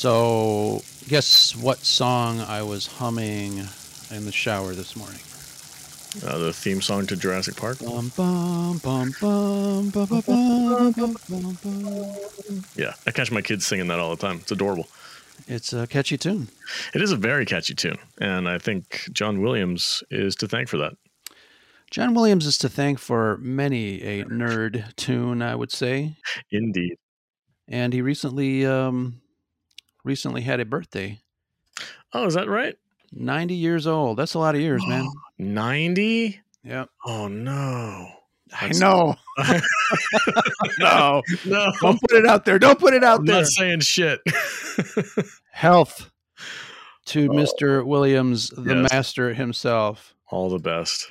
So guess what song I was humming in the shower this morning? The theme song to Jurassic Park. Yeah, I catch my kids singing that all the time. It's adorable. It's a catchy tune. It is a very catchy tune, and I think John Williams is to thank for that. John Williams is to thank for many a nerd tune, I would say. Indeed. And he recently had a birthday. Oh, is that right? 90 years old. That's a lot of years, man. 90? Yep. Oh, no. That's I know. No. Don't put it out there. Don't put it out there. I'm not saying shit. Health to Mr. Williams, the master himself. All the best.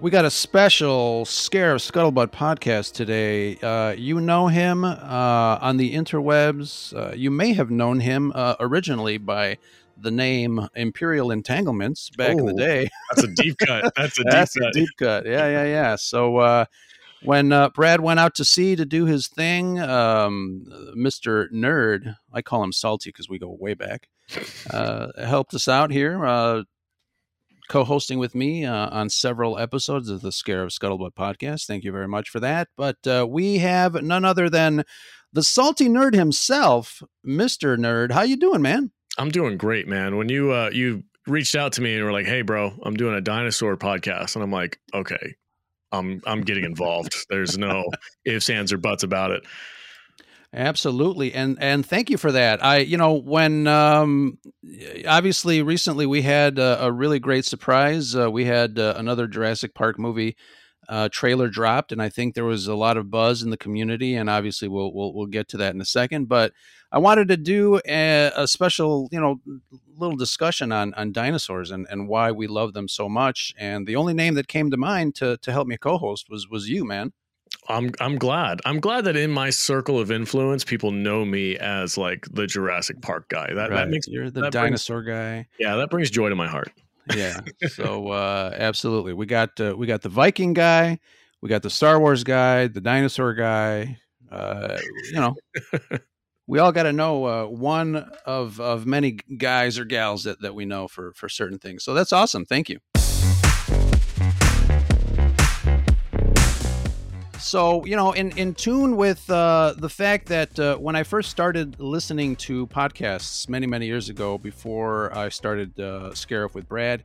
we got a special Scarif Scuttlebutt podcast today. You know him on the interwebs. You may have known him originally by the name Imperial Entanglements back in the day. That's a deep cut. That's a deep cut. Yeah. So when Brad went out to sea to do his thing, Mr. Nerd, I call him Salty because we go way back, helped us out here. Co-hosting with me on several episodes of the Scarif Scuttlebutt podcast. Thank you very much for that. But we have none other than the Salty Nerd himself, Mr. Nerd. How you doing, man? I'm doing great, man. When you you reached out to me and were like, "Hey, bro, I'm doing a dinosaur podcast," and I'm like, "Okay, I'm getting involved." There's no ifs, ands, or buts about it. Absolutely. And thank you for that. Obviously recently we had a really great surprise. We had another Jurassic Park movie trailer dropped, and I think there was a lot of buzz in the community, and obviously we'll get to that in a second, but I wanted to do a special, little discussion on dinosaurs and why we love them so much. And the only name that came to mind to help me co-host was you, man. I'm glad. I'm glad that in my circle of influence, people know me as like the Jurassic Park guy. That makes you're the dinosaur guy. Yeah, that brings joy to my heart. Yeah. So absolutely, we got the Viking guy, we got the Star Wars guy, the dinosaur guy. We all got to know one of many guys or gals that we know for certain things. So that's awesome. Thank you. So, in tune with the fact that when I first started listening to podcasts many, many years ago, before I started Scarif with Brad,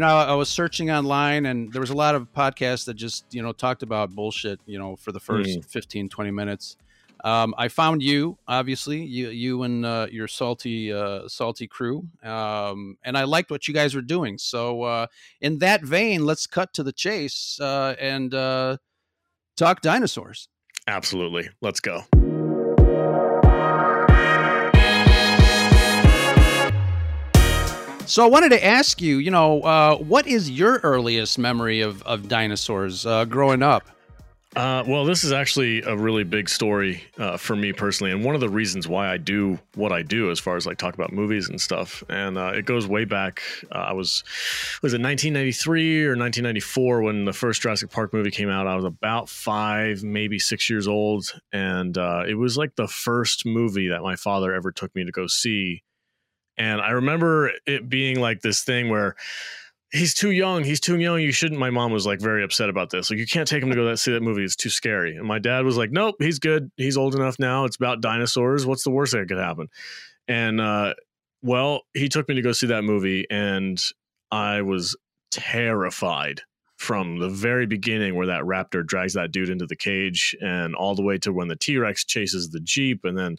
I was searching online, and there was a lot of podcasts that just, talked about bullshit, for the first 15, 20 minutes. I found you, obviously, you and your salty crew, and I liked what you guys were doing. So in that vein, let's cut to the chase and talk dinosaurs. Absolutely. Let's go. So I wanted to ask you, what is your earliest memory of dinosaurs growing up? Well, this is actually a really big story for me personally. And one of the reasons why I do what I do as far as like talk about movies and stuff. And it goes way back. I was it 1993 or 1994 when the first Jurassic Park movie came out. I was about 5, maybe 6 years old. And it was like the first movie that my father ever took me to go see. And I remember it being like this thing where he's too young, you shouldn't. My mom was like very upset about this. Like, you can't take him to go see that movie. It's too scary. And my dad was like, nope, he's good. He's old enough now. It's about dinosaurs. What's the worst that could happen? And, he took me to go see that movie, and I was terrified from the very beginning where that raptor drags that dude into the cage, and all the way to when the T-Rex chases the Jeep. And then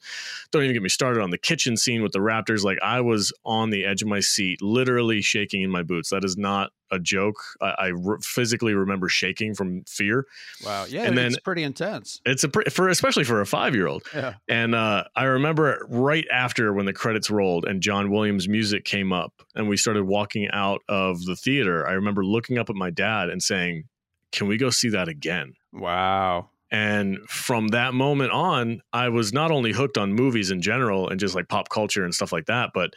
don't even get me started on the kitchen scene with the raptors. Like, I was on the edge of my seat, literally shaking in my boots. That is not a joke. I physically remember shaking from fear. Wow. Yeah. And then it's pretty intense. It's especially for a 5-year-old. Yeah. And I remember right after when the credits rolled and John Williams music came up and we started walking out of the theater, I remember looking up at my dad and saying, can we go see that again? Wow. And from that moment on, I was not only hooked on movies in general and just like pop culture and stuff like that, but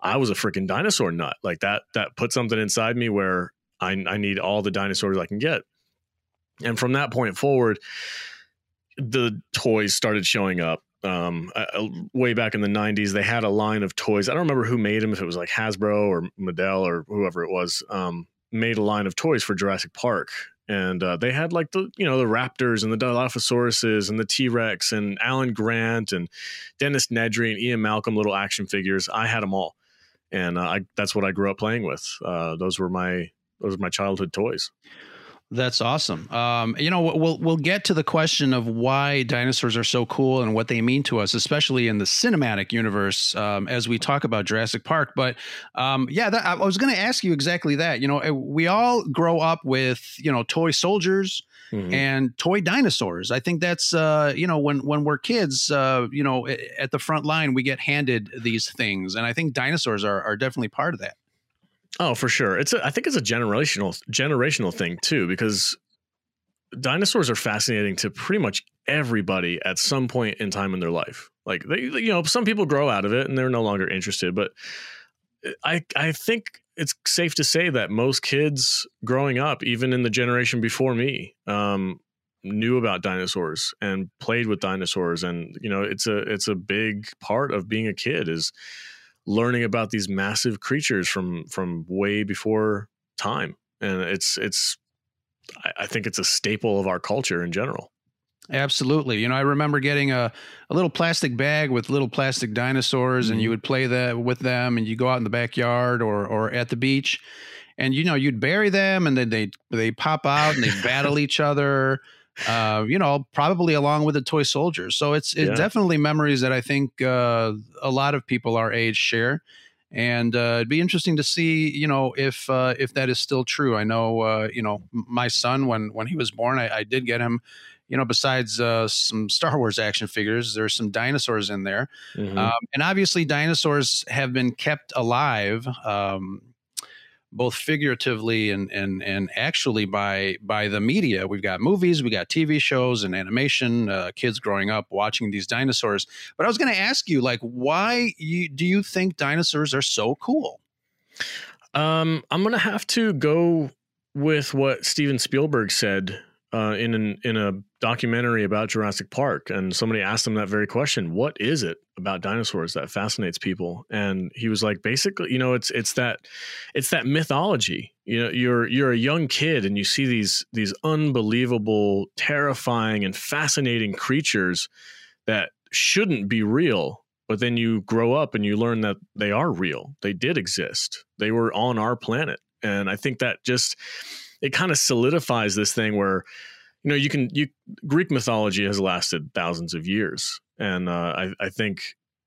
I was a freaking dinosaur nut. Like that put something inside me where I need all the dinosaurs I can get. And from that point forward, the toys started showing up. Way back in the 90s, they had a line of toys. I don't remember who made them, if it was like Hasbro or Mattel or whoever it was, made a line of toys for Jurassic Park. And they had like the, you know, the Raptors and the Dilophosauruses and the T-Rex and Alan Grant and Dennis Nedry and Ian Malcolm little action figures. I had them all. And that's what I grew up playing with. Those were my childhood toys. That's awesome. You know, we'll get to the question of why dinosaurs are so cool and what they mean to us, especially in the cinematic universe, as we talk about Jurassic Park. But I was going to ask you exactly that. You know, we all grow up with, you know, toy soldiers mm-hmm. and toy dinosaurs. I think that's, you know, when we're kids, you know, at the front line, we get handed these things. And I think dinosaurs are definitely part of that. Oh, for sure. I think it's a generational thing too, because dinosaurs are fascinating to pretty much everybody at some point in time in their life. Like they, you know, some people grow out of it and they're no longer interested, but I think it's safe to say that most kids growing up, even in the generation before me, knew about dinosaurs and played with dinosaurs. And, you know, it's a big part of being a kid is learning about these massive creatures from way before time. And I think it's a staple of our culture in general. Absolutely. You know, I remember getting a little plastic bag with little plastic dinosaurs mm-hmm. and you would play with them and you go out in the backyard or at the beach and, you know, you'd bury them and then they pop out and they battle each other. You know, probably along with the toy soldiers. So it's definitely memories that I think a lot of people our age share. And it'd be interesting to see, you know, if that is still true. I know, you know, my son, when he was born, I did get him, you know, besides some Star Wars action figures, there's some dinosaurs in there. Mm-hmm. And obviously dinosaurs have been kept alive, both figuratively and actually by the media. We've got movies, we got TV shows and animation, kids growing up watching these dinosaurs. But I was going to ask you, like, do you think dinosaurs are so cool? I'm going to have to go with what Steven Spielberg said in a documentary about Jurassic Park. And somebody asked him that very question. What is it about dinosaurs that fascinates people? And he was like, basically, you know, it's that mythology. You know, you're a young kid and you see these unbelievable, terrifying and fascinating creatures that shouldn't be real. But then you grow up and you learn that they are real. They did exist. They were on our planet. And I think that just, it kind of solidifies this thing where, you know, Greek mythology has lasted thousands of years. And I think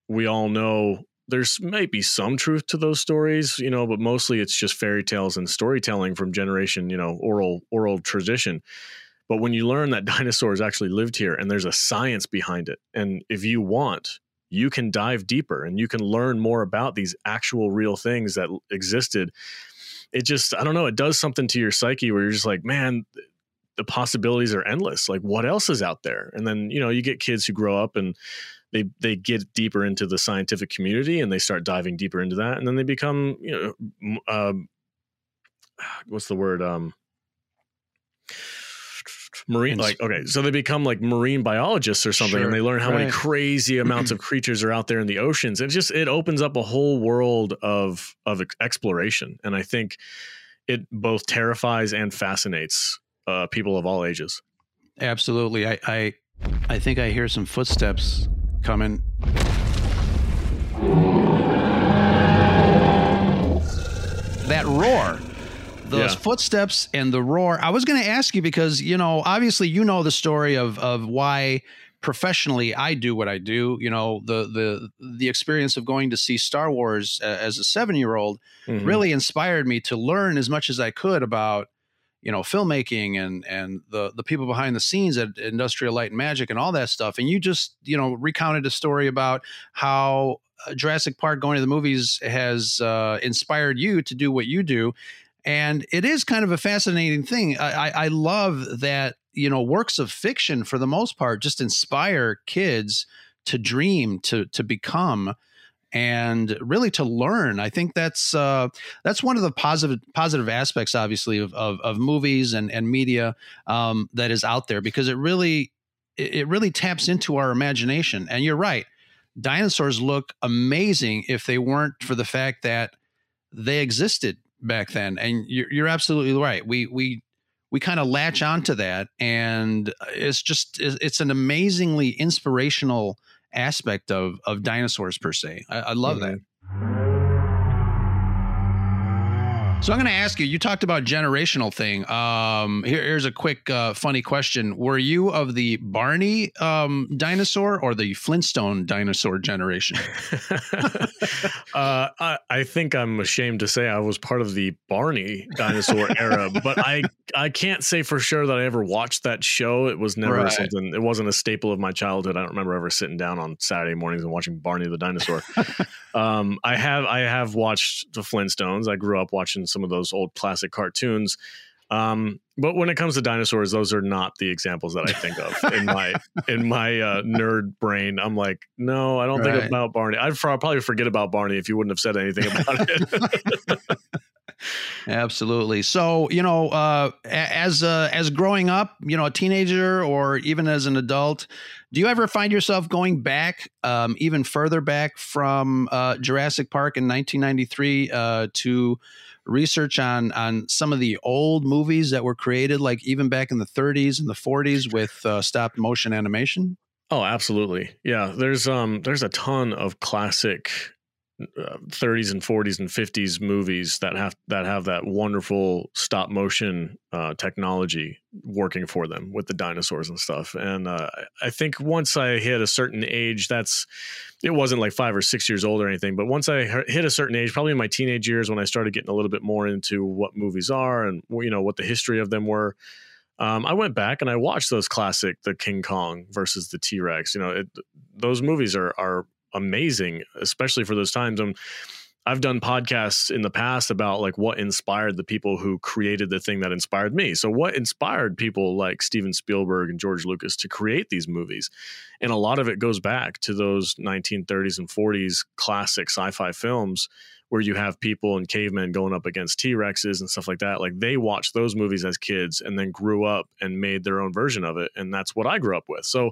we all know there's maybe some truth to those stories, you know, but mostly it's just fairy tales and storytelling from generation, you know, oral tradition. But when you learn that dinosaurs actually lived here and there's a science behind it, and if you want, you can dive deeper and you can learn more about these actual real things that existed. It just, I don't know, it does something to your psyche where you're just like, man, the possibilities are endless. Like, what else is out there? And then, you know, you get kids who grow up and they get deeper into the scientific community and they start diving deeper into that. And then they become, you know, what's the word? Marine, like, okay, so they become like marine biologists or something, sure, and they learn how many crazy amounts of creatures are out there in the oceans. It just, it opens up a whole world of exploration. And I think it both terrifies and fascinates people of all ages. Absolutely. I think I hear some footsteps coming. That roar. Those footsteps and the roar. I was going to ask you because, you know, obviously, you know, the story of why professionally I do what I do. You know, the experience of going to see Star Wars as a 7-year-old mm-hmm. really inspired me to learn as much as I could about, you know, filmmaking and the people behind the scenes at Industrial Light and Magic and all that stuff. And you just, you know, recounted a story about how Jurassic Park, going to the movies, has inspired you to do what you do. And it is kind of a fascinating thing. I love that, you know, works of fiction for the most part just inspire kids to dream, to become, and really to learn. I think that's one of the positive aspects, obviously, of movies and media that is out there, because it really taps into our imagination. And you're right. Dinosaurs look amazing if they weren't for the fact that they existed back then. And you're absolutely right. We kind of latch onto that. And it's an amazingly inspirational aspect of dinosaurs per se. I love that. So I'm going to ask you, you talked about generational thing. Here's a quick funny question. Were you of the Barney dinosaur or the Flintstone dinosaur generation? I think I'm ashamed to say I was part of the Barney dinosaur era, but I can't say for sure that I ever watched that show. It was never something. It wasn't a staple of my childhood. I don't remember ever sitting down on Saturday mornings and watching Barney the dinosaur. I have watched the Flintstones. I grew up watching some of those old classic cartoons, but when it comes to dinosaurs, those are not the examples that I think of in my nerd brain. I'm like, no, I don't think about Barney. I'd probably forget about Barney if you wouldn't have said anything about it. Absolutely. So, you know, as growing up, you know, a teenager or even as an adult, do you ever find yourself going back, even further back from Jurassic Park in 1993 to research on some of the old movies that were created, like even back in the 30s and the 40s with stop motion animation? Oh, absolutely. Yeah, there's a ton of classic 30s and 40s and 50s movies that have that wonderful stop motion technology working for them with the dinosaurs and stuff. And I think once I hit a certain age, it wasn't like 5 or 6 years old or anything, but once I hit a certain age, probably in my teenage years, when I started getting a little bit more into what movies are and, you know, what the history of them were, I went back and I watched those classic, the King Kong versus the T-Rex. You know, those movies are amazing, especially for those times. I've done podcasts in the past about like what inspired the people who created the thing that inspired me. So what inspired people like Steven Spielberg and George Lucas to create these movies? And a lot of it goes back to those 1930s and 40s classic sci-fi films where you have people and cavemen going up against T-Rexes and stuff like that. Like, they watched those movies as kids and then grew up and made their own version of it. And that's what I grew up with. So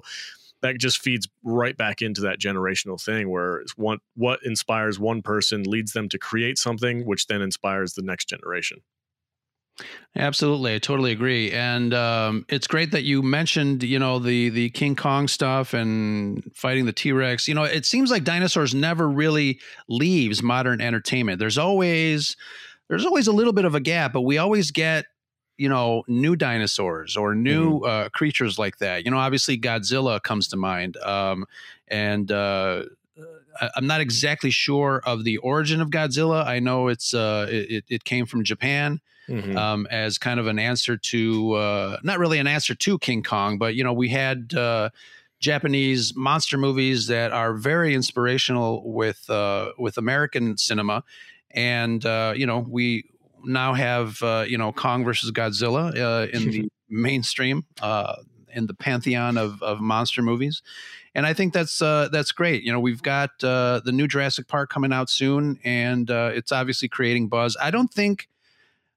that just feeds right back into that generational thing where it's what inspires one person leads them to create something, which then inspires the next generation. Absolutely. I totally agree. And it's great that you mentioned, you know, the King Kong stuff and fighting the T-Rex. You know, it seems like dinosaurs never really leaves modern entertainment. There's always a little bit of a gap, but we always get, you know, new dinosaurs or new creatures like that. You know, obviously Godzilla comes to mind. I'm not exactly sure of the origin of Godzilla. I know it came from Japan, as kind of an answer to, not really an answer to King Kong, but, you know, we had Japanese monster movies that are very inspirational with American cinema. And, you know, we now have, you know, Kong versus Godzilla in the mainstream, in the pantheon of monster movies. And I think that's great. You know, we've got the new Jurassic Park coming out soon, and it's obviously creating buzz. I don't think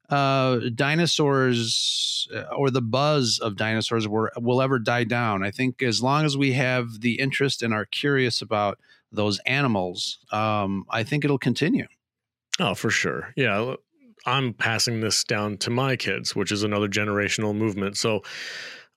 dinosaurs or the buzz of dinosaurs will ever die down. I think as long as we have the interest and are curious about those animals, I think it'll continue. Oh, for sure. Yeah. I'm passing this down to my kids, which is another generational movement. So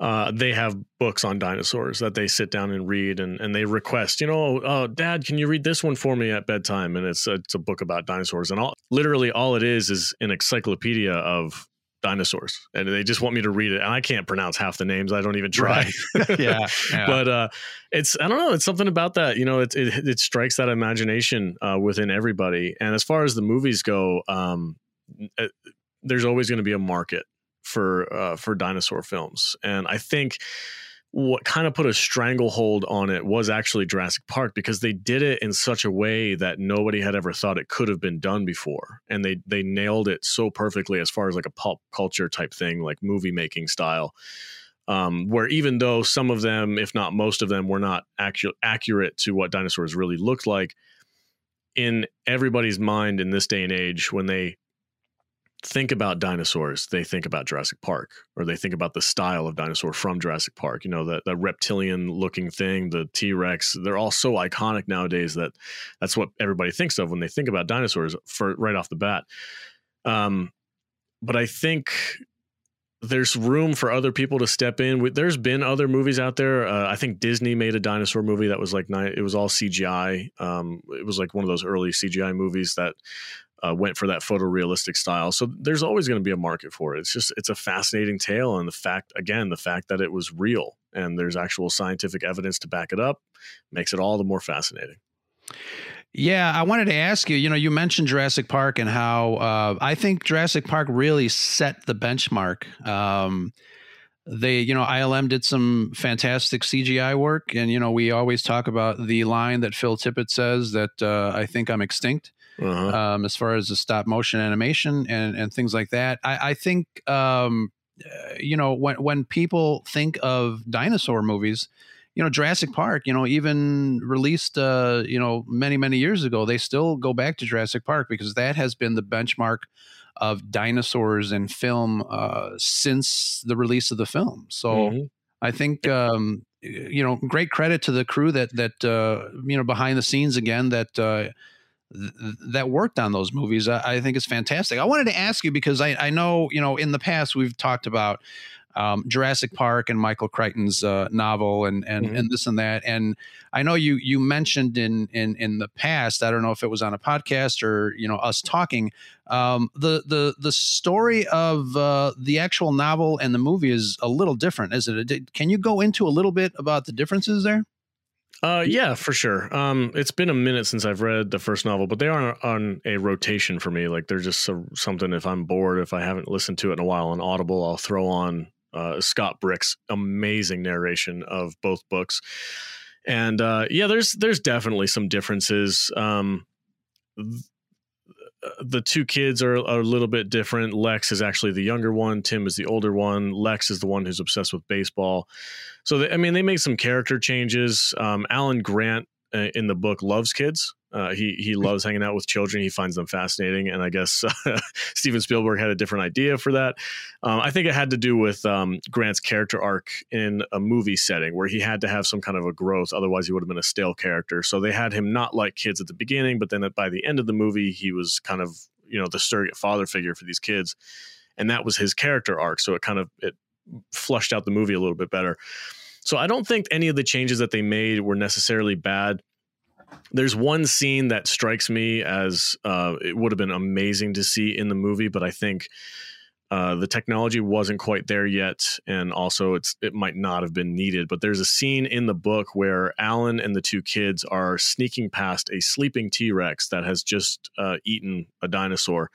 they have books on dinosaurs that they sit down and read, and they request, you know, oh, Dad, can you read this one for me at bedtime? And it's a book about dinosaurs. And literally all it is an encyclopedia of dinosaurs, and they just want me to read it, and I can't pronounce half the names. I don't even try. Right. Yeah. But it's, I don't know, it's something about that, you know, it strikes that imagination within everybody. And as far as the movies go, there's always going to be a market for dinosaur films. And I think what kind of put a stranglehold on it was actually Jurassic Park, because they did it in such a way that nobody had ever thought it could have been done before. And they nailed it so perfectly as far as like a pop culture type thing, like movie making style, where even though some of them, if not most of them, were not accurate to what dinosaurs really looked like, in everybody's mind in this day and age, when they think about dinosaurs, they think about Jurassic Park, or they think about the style of dinosaur from Jurassic Park, you know, that reptilian looking thing, the T-Rex. They're all so iconic nowadays that that's what everybody thinks of when they think about dinosaurs for right off the bat. But I think there's room for other people to step in. There's been other movies out there. I think Disney made a dinosaur movie that was like, it was all CGI. It was like one of those early CGI movies that went for that photorealistic style. So there's always going to be a market for it. It's a fascinating tale. And the fact that it was real and there's actual scientific evidence to back it up makes it all the more fascinating. Yeah, I wanted to ask you, you mentioned Jurassic Park and how I think Jurassic Park really set the benchmark. ILM did some fantastic CGI work. And, we always talk about the line that Phil Tippett says that I think I'm extinct. Uh-huh. As far as the stop motion animation and things like that. I think, when people think of dinosaur movies, Jurassic Park, even released, many, many years ago, they still go back to Jurassic Park because that has been the benchmark of dinosaurs in film since the release of the film. So mm-hmm. I think, great credit to the crew that behind the scenes again, that worked on those movies. I think it's fantastic. I wanted to ask you because I know, in the past we've talked about Jurassic Park and Michael Crichton's novel and mm-hmm. and this and that. And I know you mentioned in the past, I don't know if it was on a podcast or, us talking, the story of the actual novel and the movie is a little different, isn't it? Can you go into a little bit about the differences there? Yeah, for sure. It's been a minute since I've read the first novel, but they are on a rotation for me. Like they're just something, if I'm bored, if I haven't listened to it in a while on Audible, I'll throw on Scott Brick's amazing narration of both books. And there's definitely some differences. The two kids are a little bit different. Lex is actually the younger one. Tim is the older one. Lex is the one who's obsessed with baseball. So, they made some character changes. Alan Grant in the book loves kids. He loves hanging out with children. He finds them fascinating. And I guess Steven Spielberg had a different idea for that. I think it had to do with Grant's character arc in a movie setting where he had to have some kind of a growth. Otherwise, he would have been a stale character. So they had him not like kids at the beginning. But then by the end of the movie, he was kind of, the surrogate father figure for these kids. And that was his character arc. So it kind of flushed out the movie a little bit better. So I don't think any of the changes that they made were necessarily bad. There's one scene that strikes me as it would have been amazing to see in the movie, but I think the technology wasn't quite there yet. And also it might not have been needed, but there's a scene in the book where Alan and the two kids are sneaking past a sleeping T-Rex that has just eaten a dinosaur.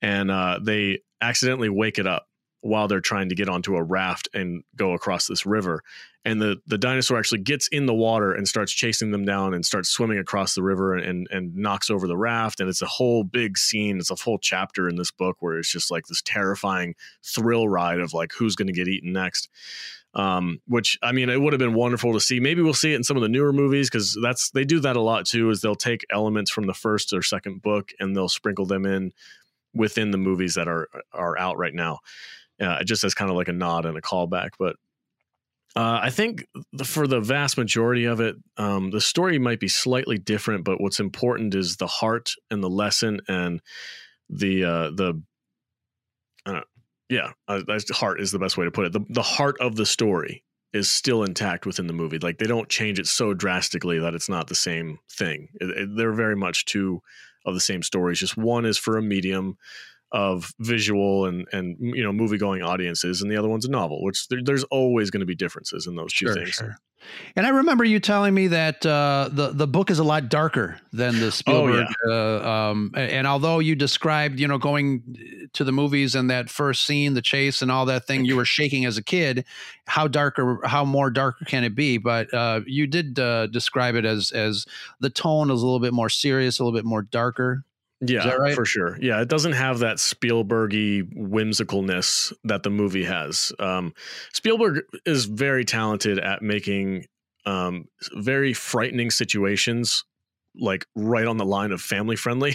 And they accidentally wake it up while they're trying to get onto a raft and go across this river. And the dinosaur actually gets in the water and starts chasing them down and starts swimming across the river and knocks over the raft. And it's a whole big scene. It's a whole chapter in this book where it's just like this terrifying thrill ride of like, who's going to get eaten next. Which, it would have been wonderful to see. Maybe we'll see it in some of the newer movies, because they do that a lot too, is they'll take elements from the first or second book and they'll sprinkle them in within the movies that are out right now. Just as kind of like a nod and a callback. But I think for the vast majority of it, the story might be slightly different, but what's important is the heart and the lesson and heart is the best way to put it. The heart of the story is still intact within the movie. Like they don't change it so drastically that it's not the same thing. They're very much two of the same stories. Just one is for a medium of visual and movie going audiences, and the other one's a novel, which there's always going to be differences in those two things. Sure. And I remember you telling me that the book is a lot darker than the Spielberg. And although you described, going to the movies and that first scene, the chase and all that thing, you were shaking as a kid. How darker, how more darker can it be? But you did describe it as the tone is a little bit more serious, a little bit more darker. Yeah, is that right? For sure. Yeah, it doesn't have that Spielberg-y whimsicalness that the movie has. Spielberg is very talented at making very frightening situations like right on the line of family friendly.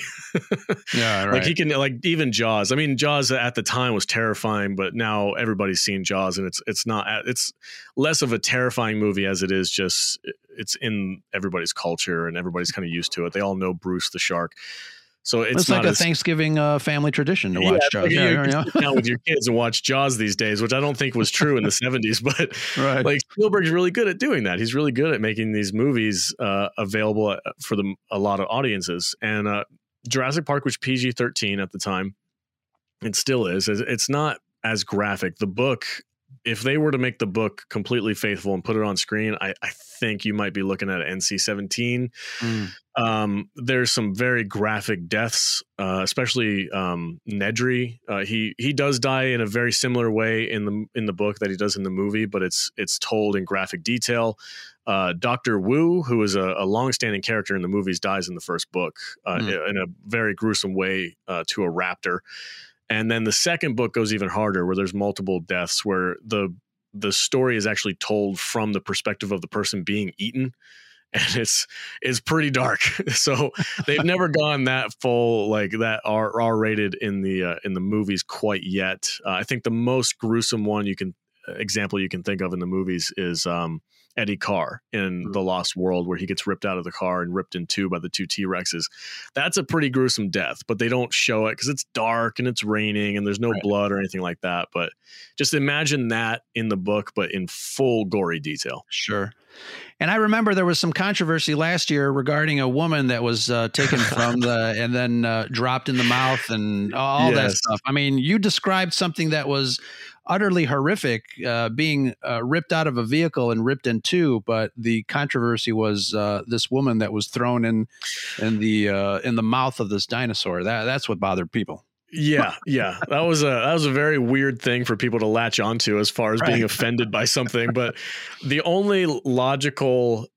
Yeah, right. Like he can, like even Jaws. I mean, Jaws at the time was terrifying, but now everybody's seen Jaws, and it's not, it's less of a terrifying movie as it is just it's in everybody's culture and everybody's kind of used to it. They all know Bruce the shark. So it's like a Thanksgiving family tradition to watch Jaws. Yeah, you sit down with your kids and watch Jaws these days, which I don't think was true in the 70s. But right. Like Spielberg's really good at doing that. He's really good at making these movies available for a lot of audiences. And Jurassic Park was PG-13 at the time. It still is. It's not as graphic. The book, if they were to make the book completely faithful and put it on screen, I think you might be looking at NC-17. Mm. There's some very graphic deaths, especially Nedry. He does die in a very similar way in the book that he does in the movie, but it's told in graphic detail. Dr. Wu, who is a longstanding character in the movies, dies in the first book in a very gruesome way to a raptor. And then the second book goes even harder, where there's multiple deaths, where the story is actually told from the perspective of the person being eaten, and it's pretty dark. So they've never gone that full, like that R-rated in the movies quite yet. I think the most gruesome example you can think of in the movies is Eddie Carr in The Lost World, where he gets ripped out of the car and ripped in two by the two T-Rexes. That's a pretty gruesome death, but they don't show it because it's dark and it's raining and there's no blood or anything like that. But just imagine that in the book, but in full gory detail. Sure. And I remember there was some controversy last year regarding a woman that was taken from and then dropped in the mouth and all that stuff. I mean, you described something that was utterly horrific, being ripped out of a vehicle and ripped in two. But the controversy was this woman that was thrown in the mouth of this dinosaur. That's what bothered people. Yeah, yeah, that was a very weird thing for people to latch onto as far as being offended by something. But the only logical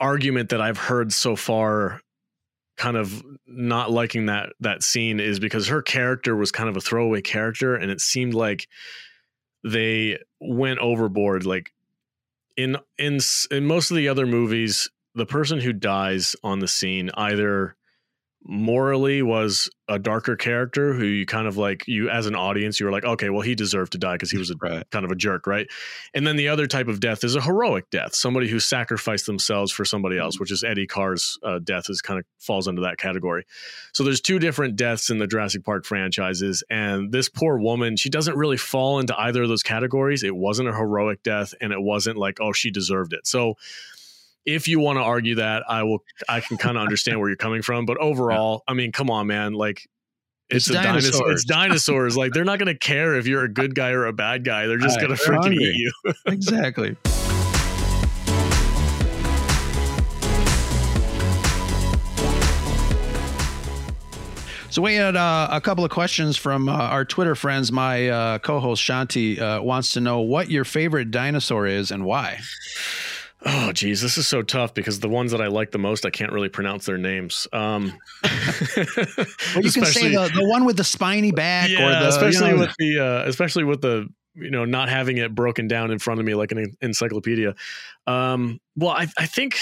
argument that I've heard so far, kind of not liking that scene, is because her character was kind of a throwaway character, and it seemed like they went overboard. Like in most of the other movies, the person who dies on the scene either morally was a darker character who you kind of like, you as an audience, you were like, okay, well, he deserved to die because he was kind of a jerk, right? And then the other type of death is a heroic death, somebody who sacrificed themselves for somebody else, which is Eddie Carr's death is kind of falls under that category. So there's two different deaths in the Jurassic Park franchises, and this poor woman, she doesn't really fall into either of those categories. It wasn't a heroic death, and it wasn't like, oh, she deserved it. So if you want to argue that, I can kind of understand where you're coming from, but overall, I mean, come on, man, like it's dinosaurs. It's dinosaurs. Like they're not going to care if you're a good guy or a bad guy. They're just going to freaking eat you. Exactly. So we had a couple of questions from our Twitter friends. My co-host Shanti wants to know what your favorite dinosaur is and why. Oh, geez, this is so tough because the ones that I like the most, I can't really pronounce their names. Well, you can say the one with the spiny back, especially with the, you know, not having it broken down in front of me like an encyclopedia. Well, I think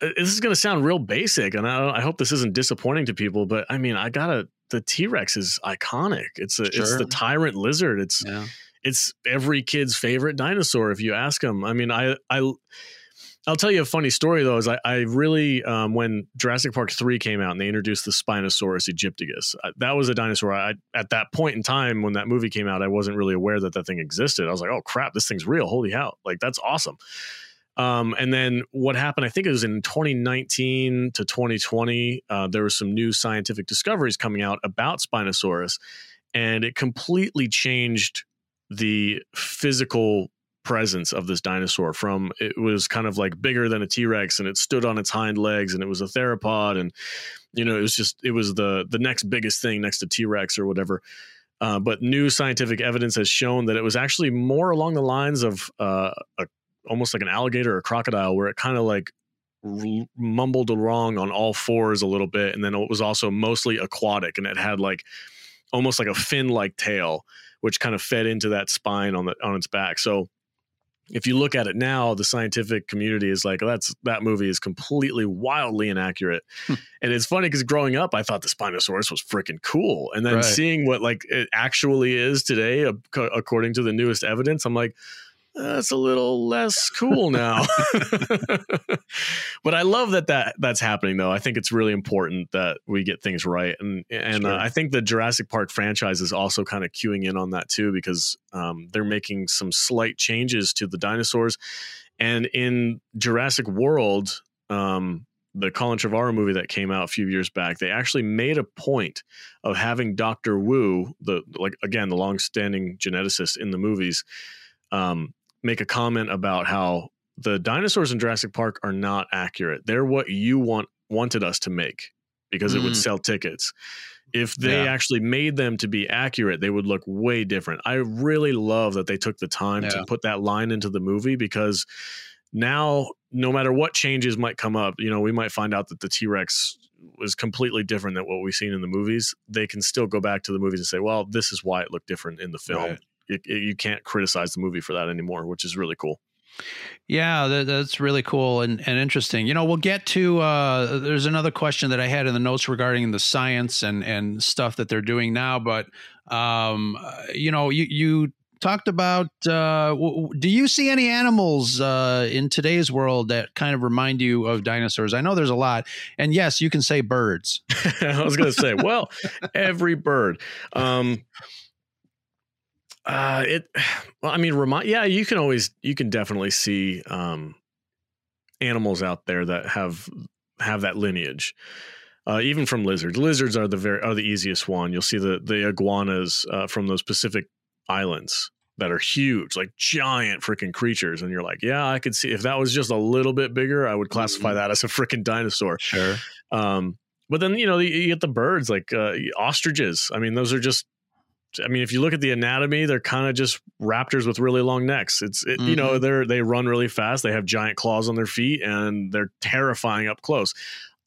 this is going to sound real basic, and I hope this isn't disappointing to people, but I mean, the T-Rex is iconic. It's the tyrant lizard. It's every kid's favorite dinosaur if you ask them. I mean, I'll tell you a funny story, though, is I really, when Jurassic Park 3 came out and they introduced the Spinosaurus Egypticus, that was a dinosaur. At that point in time when that movie came out, I wasn't really aware that thing existed. I was like, oh, crap, this thing's real. Holy hell. Like, that's awesome. And then what happened, I think it was in 2019 to 2020, there was some new scientific discoveries coming out about Spinosaurus, and it completely changed the physical presence of this dinosaur. From it was kind of like bigger than a T-Rex, and it stood on its hind legs, and it was a theropod, and you know, it was just, it was the next biggest thing next to T-Rex or whatever. But new scientific evidence has shown that it was actually more along the lines of almost like an alligator or a crocodile, where it kind of like mumbled along on all fours a little bit, and then it was also mostly aquatic, and it had like almost like a fin-like tail, which kind of fed into that spine on the on its back. So if you look at it now, the scientific community is like, that movie is completely wildly inaccurate. And it's funny because growing up, I thought the Spinosaurus was freaking cool. And then seeing what like it actually is today, according to the newest evidence, I'm like, that's a little less cool now. But I love that's happening, though. I think it's really important that we get things right. And I think the Jurassic Park franchise is also kind of queuing in on that, too, because they're making some slight changes to the dinosaurs. And in Jurassic World, the Colin Trevorrow movie that came out a few years back, they actually made a point of having Dr. Wu, the longstanding geneticist in the movies, make a comment about how the dinosaurs in Jurassic Park are not accurate. They're what you wanted us to make, because it would sell tickets. If they actually made them to be accurate, they would look way different. I really love that they took the time to put that line into the movie, because now no matter what changes might come up, you know, we might find out that the T-Rex was completely different than what we've seen in the movies. They can still go back to the movies and say, well, this is why it looked different in the film. Right. You can't criticize the movie for that anymore, which is really cool. Yeah, that's really cool and interesting. You know, we'll get to, there's another question that I had in the notes regarding the science and stuff that they're doing now. But, you know, you talked about, do you see any animals in today's world that kind of remind you of dinosaurs? I know there's a lot. And yes, you can say birds. I was going to say, well, every bird. You can always, you can definitely see, animals out there that have that lineage, even from lizards. Lizards are the easiest one. You'll see the iguanas, from those Pacific islands that are huge, like giant freaking creatures. And you're like, yeah, I could see if that was just a little bit bigger, I would classify that as a freaking dinosaur. Sure. But then, you know, you get the birds, like, ostriches. I mean, those are just, I mean, if you look at the anatomy, they're kind of just raptors with really long necks. You know, they run really fast. They have giant claws on their feet, and they're terrifying up close.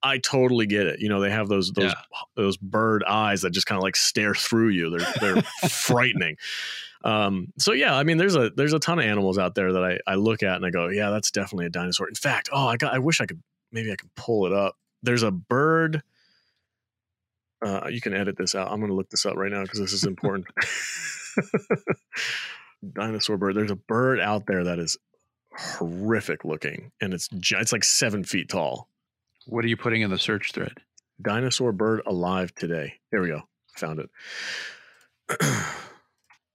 I totally get it. You know, they have those bird eyes that just kind of like stare through you. They're frightening. So yeah, I mean, there's a ton of animals out there that I look at and I go, yeah, that's definitely a dinosaur. In fact, I wish I could pull it up. There's a bird. You can edit this out. I'm going to look this up right now because this is important. Dinosaur bird. There's a bird out there that is horrific looking, and it's like 7 feet tall. What are you putting in the search thread? Dinosaur bird alive today. Here we go. Found it.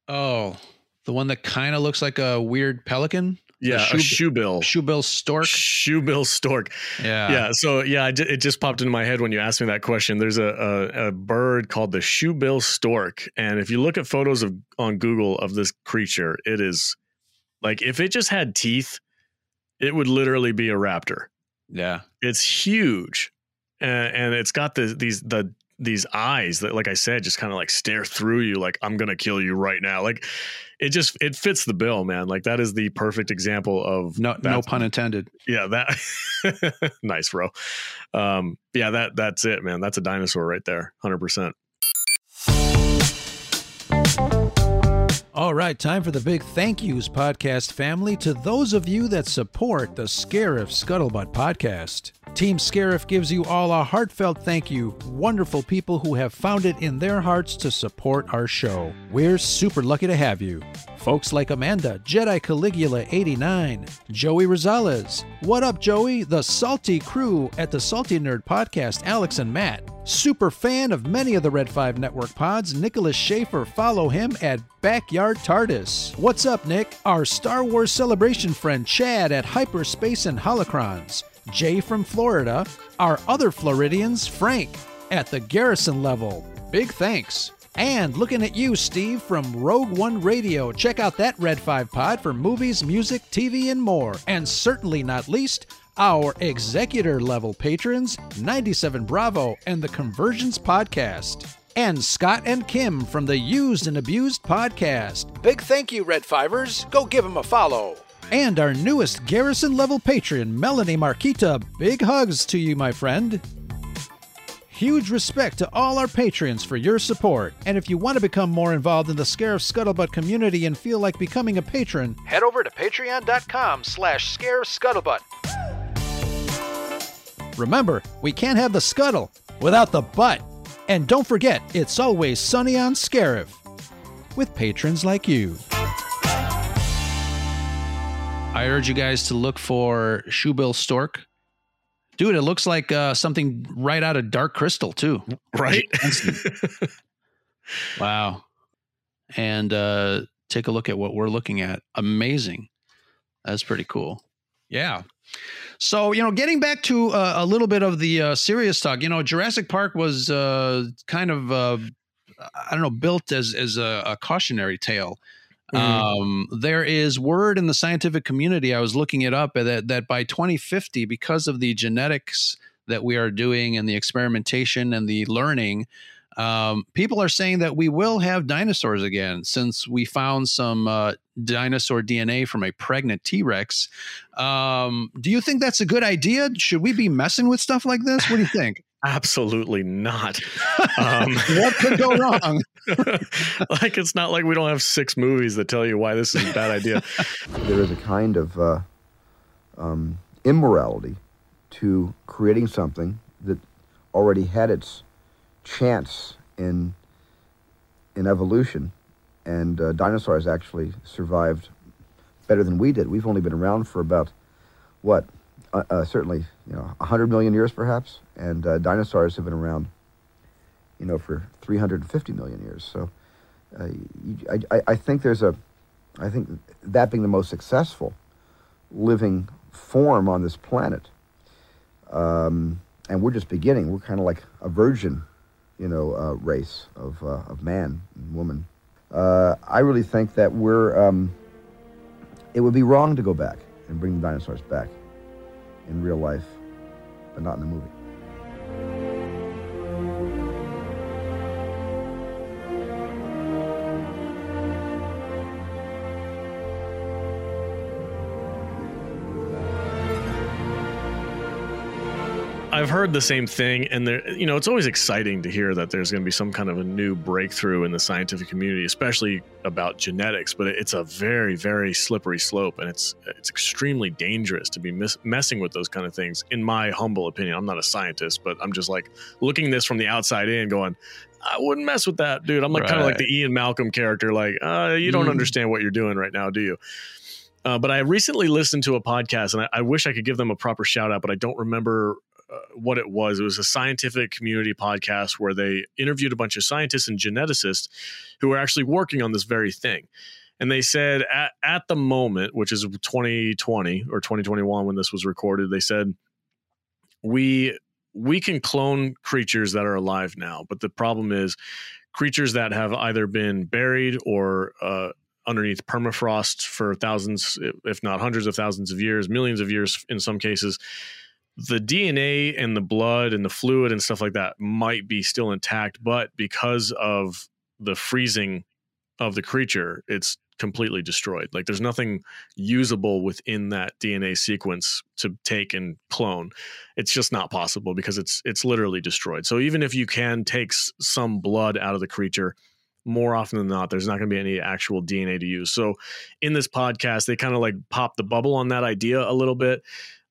Oh, the one that kind of looks like a weird pelican. Yeah, a shoebill. Shoebill stork. Shoebill stork. Yeah. Yeah. So, yeah, it just popped into my head when you asked me that question. There's a bird called the shoebill stork. And if you look at photos on Google of this creature, it is like, if it just had teeth, it would literally be a raptor. Yeah. It's huge. And it's got these eyes that, like I said, just kind of like stare through you like, I'm going to kill you right now. Like, it fits the bill, man. Like, that is the perfect example of no pun intended. Yeah, that nice, bro. Yeah, that's it, man. That's a dinosaur right there. 100%. All right, time for the big thank yous, podcast family, to those of you that support the Scarif Scuttlebutt podcast. Team Scarif gives you all a heartfelt thank you, wonderful people who have found it in their hearts to support our show. We're super lucky to have you. Folks like Amanda, Jedi Caligula 89, Joey Rosales, What Up Joey, the Salty Crew at the Salty Nerd Podcast, Alex and Matt, super fan of many of the Red 5 Network pods, Nicholas Schaefer, follow him at Backyard TARDIS. What's up, Nick? Our Star Wars Celebration friend Chad at Hyperspace and Holocrons, Jay from Florida, our other Floridians, Frank at the Garrison Level. Big thanks. And looking at you, Steve, from Rogue One Radio. Check out that Red 5 pod for movies, music, TV, and more. And certainly not least, our executor-level patrons, 97 Bravo and the Convergence Podcast. And Scott and Kim from the Used and Abused Podcast. Big thank you, Red Fivers. Go give them a follow. And our newest Garrison-level patron, Melanie Marquita. Big hugs to you, my friend. Huge respect to all our patrons for your support. And if you want to become more involved in the Scarif Scuttlebutt community and feel like becoming a patron, head over to patreon.com/Scarif Scuttlebutt. Remember, we can't have the scuttle without the butt. And don't forget, it's always sunny on Scarif with patrons like you. I urge you guys to look for Shoebill Stork. Dude, it looks like something right out of Dark Crystal, too. Right? Wow. And take a look at what we're looking at. Amazing. That's pretty cool. Yeah. So, you know, getting back to a little bit of the serious talk, you know, Jurassic Park was kind of, I don't know, built as a cautionary tale. There is word in the scientific community, I was looking it up, that by 2050, because of the genetics that we are doing and the experimentation and the learning, people are saying that we will have dinosaurs again, since we found some dinosaur DNA from a pregnant T-Rex. Do you think that's a good idea? Should we be messing with stuff like this? What do you think? Absolutely not. What could go wrong? Like, it's not like we don't have 6 movies that tell you why this is a bad idea. There is a kind of immorality to creating something that already had its chance in evolution, and dinosaurs actually survived better than we did. We've only been around for about, what, certainly, you know, 100 million years perhaps, and dinosaurs have been around, you know, for 350 million years. So I think there's a, I think that being the most successful living form on this planet, and we're just beginning, we're kind of like a virgin, you know, race of man and woman. I really think that we're, it would be wrong to go back and bring the dinosaurs back in real life, but not in the movie. I've heard the same thing, and there, you know, it's always exciting to hear that there's going to be some kind of a new breakthrough in the scientific community, especially about genetics. But it's a very, very slippery slope, and it's extremely dangerous to be messing with those kind of things. In my humble opinion, I'm not a scientist, but I'm just like looking this from the outside in, going, I wouldn't mess with that, dude. I'm like kind of like the Ian Malcolm character, like you don't understand what you're doing right now, do you? But I recently listened to a podcast, and I wish I could give them a proper shout out, but I don't remember what it was. It was a scientific community podcast where they interviewed a bunch of scientists and geneticists who were actually working on this very thing. And they said at the moment, which is 2020 or 2021 when this was recorded, they said, we can clone creatures that are alive now. But the problem is creatures that have either been buried or underneath permafrost for thousands, if not hundreds of thousands of years, millions of years in some cases, the DNA and the blood and the fluid and stuff like that might be still intact, but because of the freezing of the creature, it's completely destroyed. Like, there's nothing usable within that DNA sequence to take and clone. It's just not possible because it's literally destroyed. So even if you can take some blood out of the creature, more often than not, there's not going to be any actual DNA to use. So in this podcast, they kind of like pop the bubble on that idea a little bit.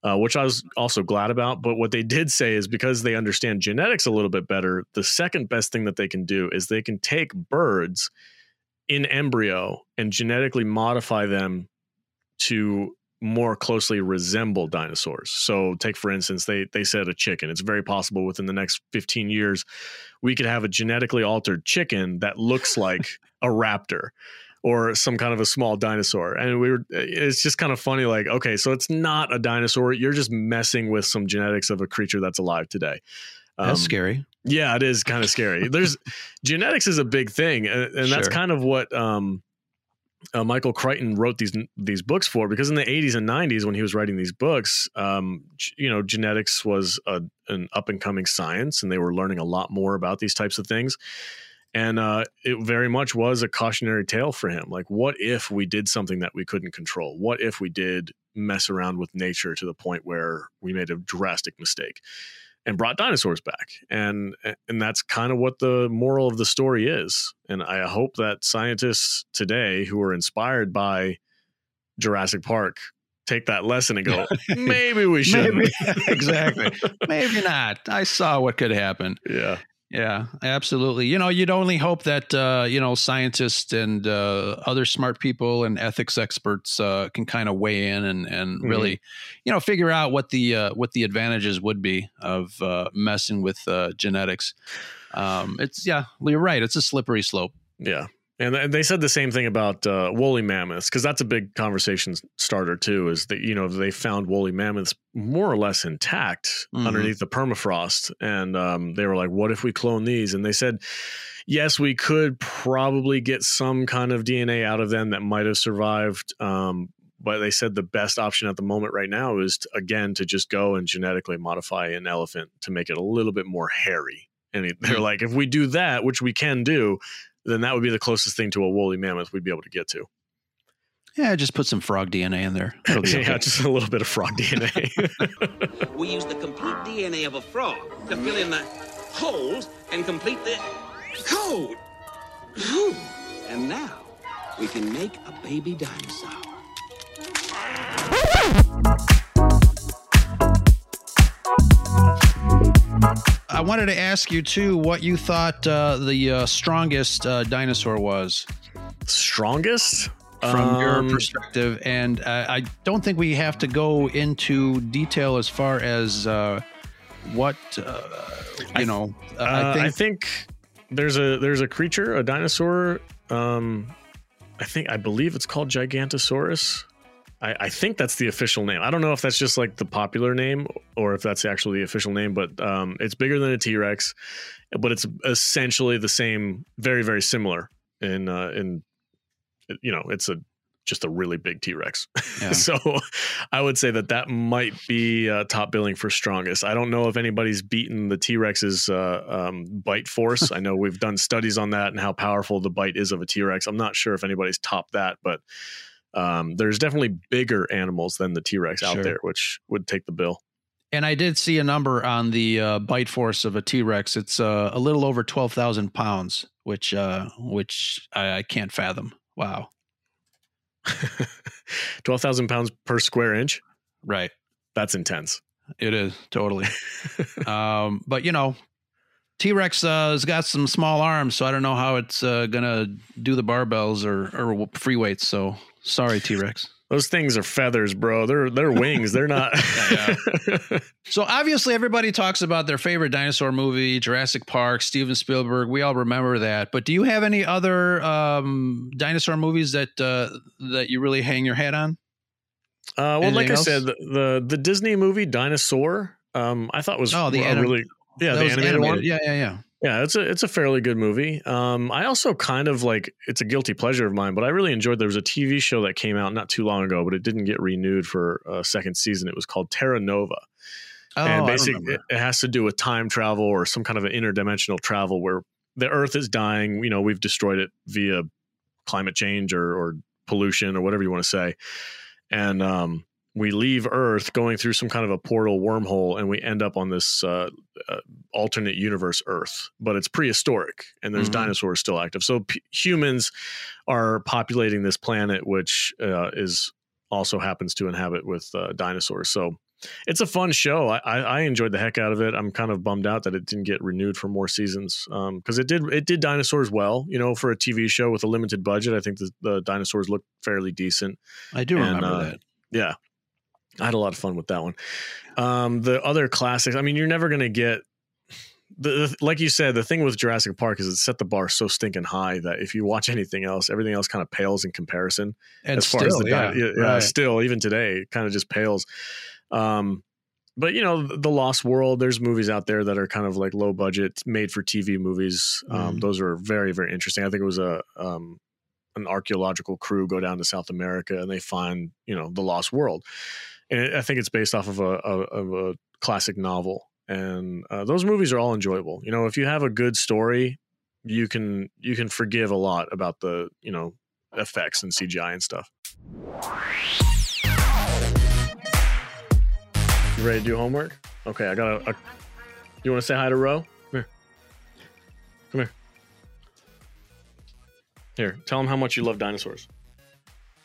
Which I was also glad about. But what they did say is because they understand genetics a little bit better, the second best thing that they can do is they can take birds in embryo and genetically modify them to more closely resemble dinosaurs. So take, for instance, they said a chicken. It's very possible within the next 15 years, we could have a genetically altered chicken that looks like a raptor or some kind of a small dinosaur. And it's just kind of funny, like, okay, so it's not a dinosaur. You're just messing with some genetics of a creature that's alive today. That's scary. Yeah, it is kind of scary. There's genetics is a big thing. And that's kind of what Michael Crichton wrote these books for, because in the 80s and 90s, when he was writing these books, you know, genetics was an up and coming science, and they were learning a lot more about these types of things. And it very much was a cautionary tale for him. Like, what if we did something that we couldn't control? What if we did mess around with nature to the point where we made a drastic mistake and brought dinosaurs back? And that's kind of what the moral of the story is. And I hope that scientists today who are inspired by Jurassic Park take that lesson and go, maybe we shouldn't. Maybe, exactly. Maybe not. I saw what could happen. Yeah. Yeah, absolutely. You know, you'd only hope that, you know, scientists and other smart people and ethics experts can kind of weigh in and really, you know, figure out what the advantages would be of messing with genetics. It's you're right. It's a slippery slope. Yeah. And they said the same thing about woolly mammoths, because that's a big conversation starter, too, is that, you know, they found woolly mammoths more or less intact underneath the permafrost. And they were like, what if we clone these? And they said, yes, we could probably get some kind of DNA out of them that might have survived. But they said the best option at the moment right now is, to just go and genetically modify an elephant to make it a little bit more hairy. And they're like, if we do that, which we can do, then that would be the closest thing to a woolly mammoth we'd be able to get to. Yeah, just put some frog DNA in there. Yeah, just a little bit of frog DNA. We use the complete DNA of a frog to fill in the holes and complete the code. And now we can make a baby dinosaur. I wanted to ask you, too, what you thought the strongest dinosaur was. Strongest? From your perspective. And I don't think we have to go into detail as far as what, you know. I think there's a creature, a dinosaur. I believe it's called Gigantosaurus. I think that's the official name. I don't know if that's just like the popular name or if that's actually the official name, but it's bigger than a T-Rex, but it's essentially the same, very, very similar in, you know, it's just a really big T-Rex. Yeah. So I would say that might be top billing for strongest. I don't know if anybody's beaten the T-Rex's bite force. I know we've done studies on that and how powerful the bite is of a T-Rex. I'm not sure if anybody's topped that, but there's definitely bigger animals than the T-Rex out there, which would take the bill. And I did see a number on the bite force of a T-Rex. It's a little over 12,000 pounds, which I can't fathom. Wow. 12,000 pounds per square inch. Right. That's intense. It is totally. But you know, T-Rex has got some small arms, so I don't know how it's going to do the barbells or free weights. So sorry, T-Rex. Those things are feathers, bro. They're wings. They're not. So obviously everybody talks about their favorite dinosaur movie, Jurassic Park, Steven Spielberg. We all remember that. But do you have any other dinosaur movies that you really hang your hat on? Well, anything like else? I said, the Disney movie Dinosaur, I thought was really... Yeah, the animated one. Yeah, it's a fairly good movie. I also kind of like, it's a guilty pleasure of mine, but I really enjoyed, there was a TV show that came out not too long ago, but it didn't get renewed for a second season. It was called Terra Nova. Oh, and basically it has to do with time travel or some kind of an interdimensional travel where the Earth is dying. You know, we've destroyed it via climate change or pollution or whatever you want to say. And we leave Earth going through some kind of a portal wormhole, and we end up on this alternate universe Earth, but it's prehistoric and there's dinosaurs still active. So humans are populating this planet, which is also happens to inhabit with dinosaurs. So it's a fun show. I enjoyed the heck out of it. I'm kind of bummed out that it didn't get renewed for more seasons, because it did dinosaurs well, you know, for a TV show with a limited budget. I think the dinosaurs looked fairly decent. I do remember that. Yeah. I had a lot of fun with that one. The other classics, I mean, you're never going to get like you said, the thing with Jurassic Park is it set the bar so stinking high that if you watch anything else, everything else kind of pales in comparison. And as far as even today, it kind of just pales. But, you know, The Lost World, there's movies out there that are kind of like low budget, made for TV movies. Those are very, very interesting. I think it was an archaeological crew go down to South America and they find, you know, The Lost World. And I think it's based off of a classic novel. And those movies are all enjoyable. You know, if you have a good story, you can forgive a lot about the, you know, effects and CGI and stuff. You ready to do homework? Okay, I got you want to say hi to Ro? Come here. Here, tell him how much you love dinosaurs.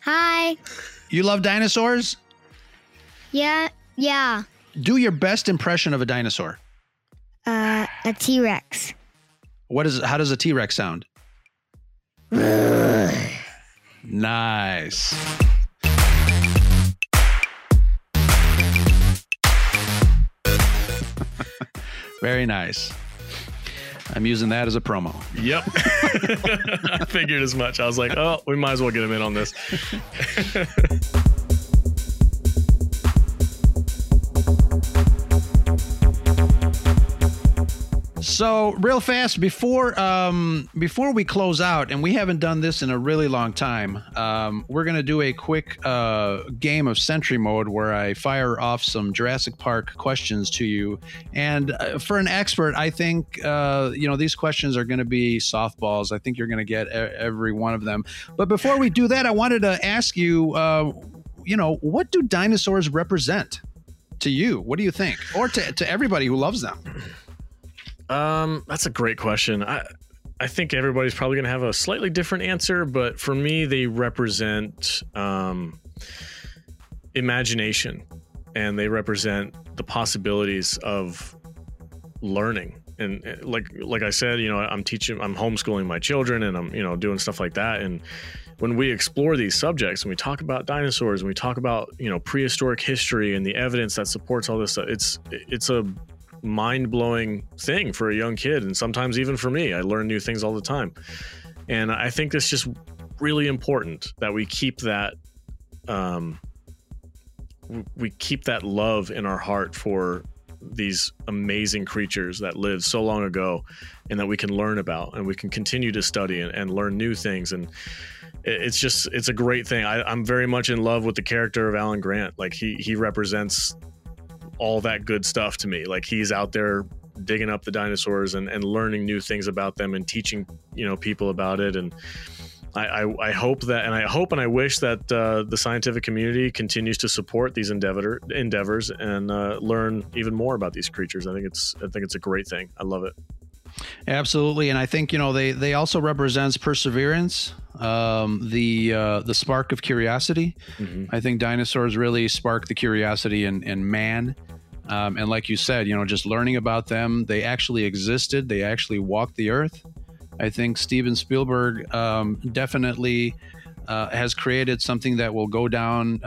Hi. You love dinosaurs? Yeah. Do your best impression of a dinosaur. A T-Rex. How does a T-Rex sound? Nice. Very nice. I'm using that as a promo. Yep. I figured as much. I was like, oh, we might as well get him in on this. So real fast before we close out, and we haven't done this in a really long time, we're going to do a quick game of Sentry Mode where I fire off some Jurassic Park questions to you. And for an expert, I think, you know, these questions are going to be softballs. I think you're going to get every one of them. But before we do that, I wanted to ask you, you know, what do dinosaurs represent to you? What do you think? Or to everybody who loves them? That's a great question. I think everybody's probably going to have a slightly different answer, but for me, they represent imagination, and they represent the possibilities of learning. And like I said, you know, I'm homeschooling my children, and I'm, you know, doing stuff like that. And when we explore these subjects and we talk about dinosaurs and we talk about, you know, prehistoric history and the evidence that supports all this stuff, it's a mind-blowing thing for a young kid, and sometimes even for me. I learn new things all the time, and I think it's just really important that we keep that love in our heart for these amazing creatures that lived so long ago and that we can learn about, and we can continue to study and learn new things. And it's a great thing. I'm very much in love with the character of Alan Grant. Like he represents all that good stuff to me. Like he's out there digging up the dinosaurs and learning new things about them and teaching, you know, people about it. And I hope that, and I hope and I wish that the scientific community continues to support these endeavors and learn even more about these creatures. I think it's a great thing. I love it. Absolutely. And I think, you know, they also represents perseverance, the spark of curiosity. Mm-hmm. I think dinosaurs really spark the curiosity in man. And like you said, you know, just learning about them, they actually existed. They actually walked the earth. I think Steven Spielberg definitely has created something that will go down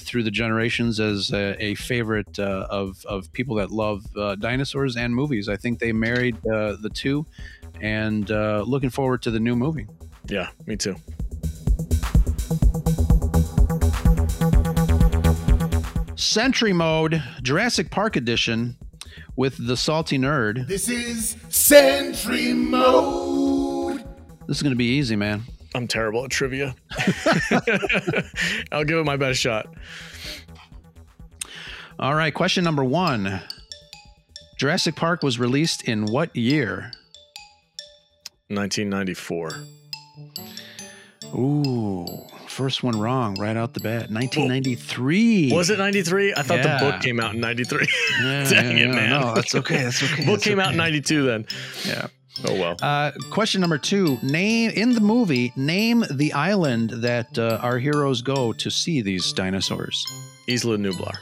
through the generations as a favorite of people that love dinosaurs and movies. I think they married the two, and looking forward to the new movie. Yeah, me too. Sentry Mode, Jurassic Park edition with the Salty Nerd. This is Sentry Mode. This is going to be easy, man. I'm terrible at trivia. I'll give it my best shot. All right. Question number 1. Jurassic Park was released in what year? 1994. Ooh, first one wrong right out the bat. 1993. Was it 93? I thought the book came out in 93. Dang it, man. No, that's okay. That's okay. Book came out in 92 then. Yeah. Oh, well. Question number 2. Name the island that our heroes go to see these dinosaurs. Isla Nublar.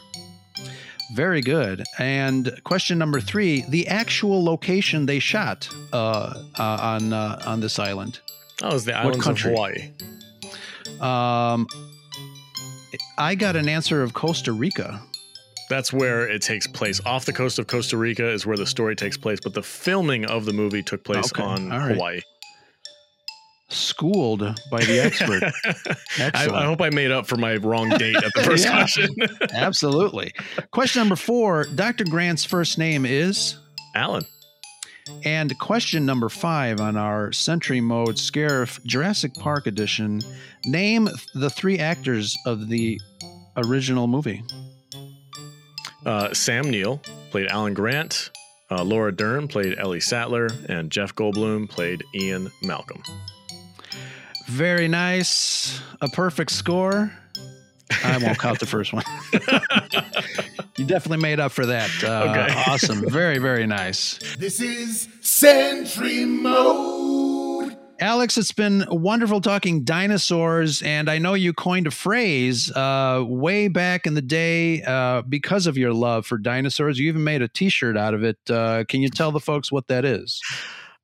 Very good. And question number 3. The actual location they shot on this island. Oh, it was the island of Hawaii. I got an answer of Costa Rica. That's where it takes place. Off the coast of Costa Rica is where the story takes place, but the filming of the movie took place on Hawaii. schooled by the expert. I hope I made up for my wrong date at the first question. Absolutely. Question number 4, Dr. Grant's first name is? Alan. And question number 5 on our Sentry Mode Scarif Jurassic Park edition. Name the 3 actors of the original movie. Sam Neill played Alan Grant. Laura Dern played Ellie Sattler. And Jeff Goldblum played Ian Malcolm. Very nice. A perfect score. I won't count the first one. You definitely made up for that. Okay. Awesome. Very, very nice. This is Sentry Mode. Alex, it's been wonderful talking dinosaurs, and I know you coined a phrase way back in the day because of your love for dinosaurs. You even made a T-shirt out of it. Can you tell the folks what that is?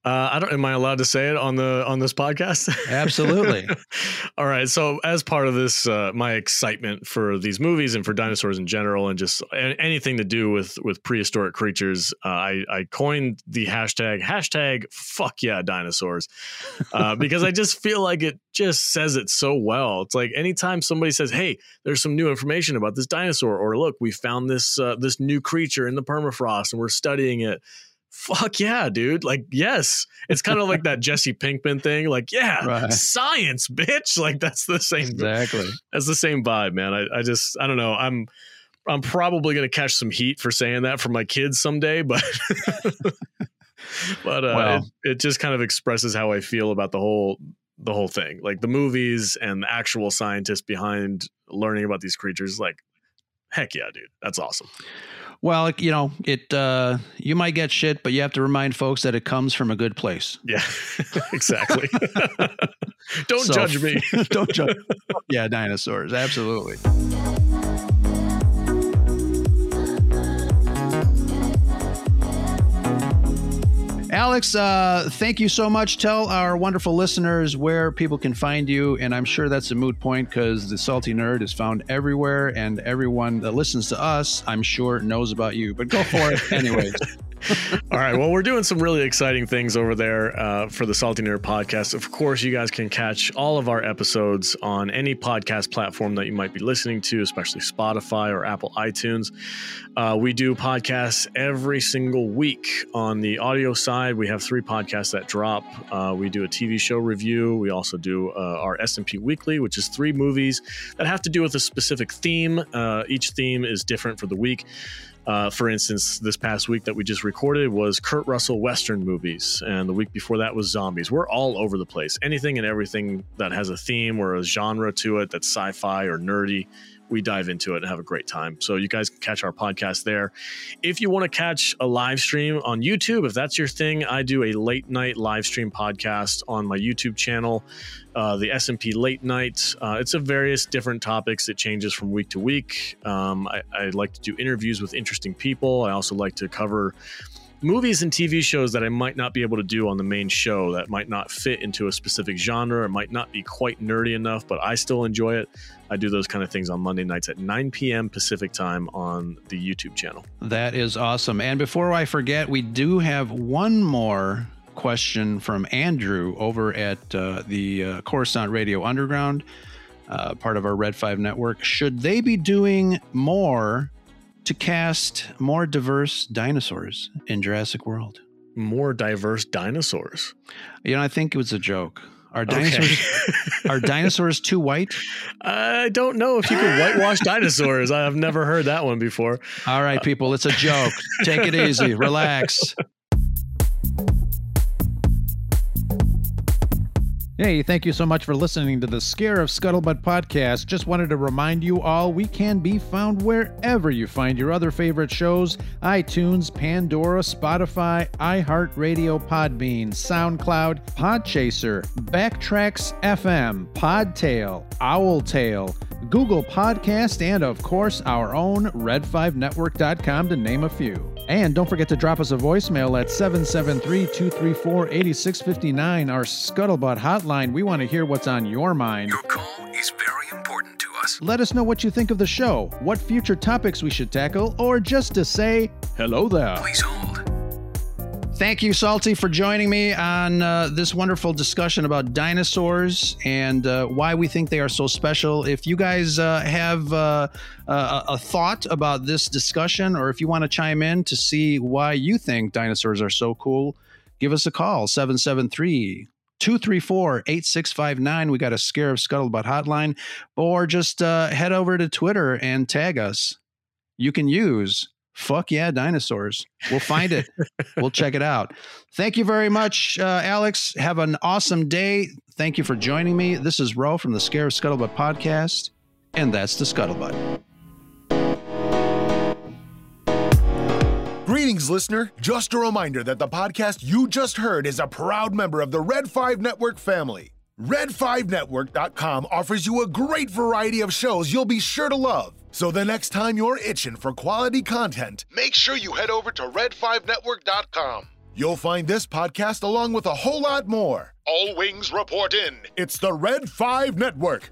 Am I allowed to say it on this podcast? Absolutely. All right. So as part of this, my excitement for these movies and for dinosaurs in general, and just anything to do with prehistoric creatures, I coined the hashtag fuck yeah dinosaurs, because I just feel like it just says it so well. It's like anytime somebody says, hey, there's some new information about this dinosaur, or look, we found this, this new creature in the permafrost and we're studying it. Fuck yeah, dude. Like, yes. It's kind of like that Jesse Pinkman thing. Like, yeah, right. Science, bitch. Like, that's the same. Exactly. That's the same vibe, man. I don't know. I'm probably going to catch some heat for saying that for my kids someday, but it just kind of expresses how I feel about the whole thing. Like the movies and the actual scientists behind learning about these creatures. Like, heck yeah, dude. That's awesome. Well, you know, you might get shit, but you have to remind folks that it comes from a good place. Yeah, exactly. Don't judge me. Don't judge. Yeah, dinosaurs. Absolutely. Alex, thank you so much. Tell our wonderful listeners where people can find you. And I'm sure that's a moot point because the Salty Nerd is found everywhere. And everyone that listens to us, I'm sure, knows about you. But go for it anyways. All right. Well, we're doing some really exciting things over there for the Salty Nerd podcast. Of course, you guys can catch all of our episodes on any podcast platform that you might be listening to, especially Spotify or Apple iTunes. We do podcasts every single week. On the audio side, we have 3 podcasts that drop. We do a TV show review. We also do our S&P Weekly, which is 3 movies that have to do with a specific theme. Each theme is different for the week. For instance, this past week that we just recorded was Kurt Russell Western movies. And the week before that was zombies. We're all over the place. Anything and everything that has a theme or a genre to it that's sci-fi or nerdy, we dive into it and have a great time. So you guys can catch our podcast there. If you want to catch a live stream on YouTube, if that's your thing, I do a late night live stream podcast on my YouTube channel, the S&P Late Night. It's of various different topics. It changes from week to week. I like to do interviews with interesting people. I also like to cover movies and TV shows that I might not be able to do on the main show, that might not fit into a specific genre. It might not be quite nerdy enough, but I still enjoy it. I do those kind of things on Monday nights at 9 p.m. Pacific time on the YouTube channel. That is awesome. And before I forget, we do have one more question from Andrew over at the Coruscant Radio Underground, part of our Red 5 network. Should they be doing more to cast more diverse dinosaurs in Jurassic World? More diverse dinosaurs? You know, I think it was a joke. Are dinosaurs too white? I don't know if you can whitewash dinosaurs. I've never heard that one before. All right, people, it's a joke. Take it easy. Relax. Hey, thank you so much for listening to the Scarif Scuttlebutt podcast. Just wanted to remind you all, we can be found wherever you find your other favorite shows: iTunes, Pandora, Spotify, iHeartRadio, Podbean, SoundCloud, Podchaser, Backtracks FM, Podtail, Owltail, Google Podcast, and of course, our own Red5Network.com, to name a few. And don't forget to drop us a voicemail at 773-234-8659, our Scuttlebutt hotline. We want to hear what's on your mind. Your call is very important to us. Let us know what you think of the show, what future topics we should tackle, or just to say hello there. Please hold. Thank you, Salty, for joining me on this wonderful discussion about dinosaurs and why we think they are so special. If you guys have a thought about this discussion, or if you want to chime in to see why you think dinosaurs are so cool, give us a call, 773-234-8659. We got a Scarif Scuttlebutt hotline, or just head over to Twitter and tag us. You can use Fuck Yeah Dinosaurs. We'll find it. We'll check it out. Thank you very much, Alex. Have an awesome day. Thank you for joining me. This is Ro from the Scarif Scuttlebutt podcast, and that's the Scuttlebutt. Greetings, listener. Just a reminder that the podcast you just heard is a proud member of the Red 5 Network family. Red5Network.com offers you a great variety of shows you'll be sure to love. So the next time you're itching for quality content, make sure you head over to Red5Network.com. You'll find this podcast along with a whole lot more. All wings report in. It's the Red 5 Network.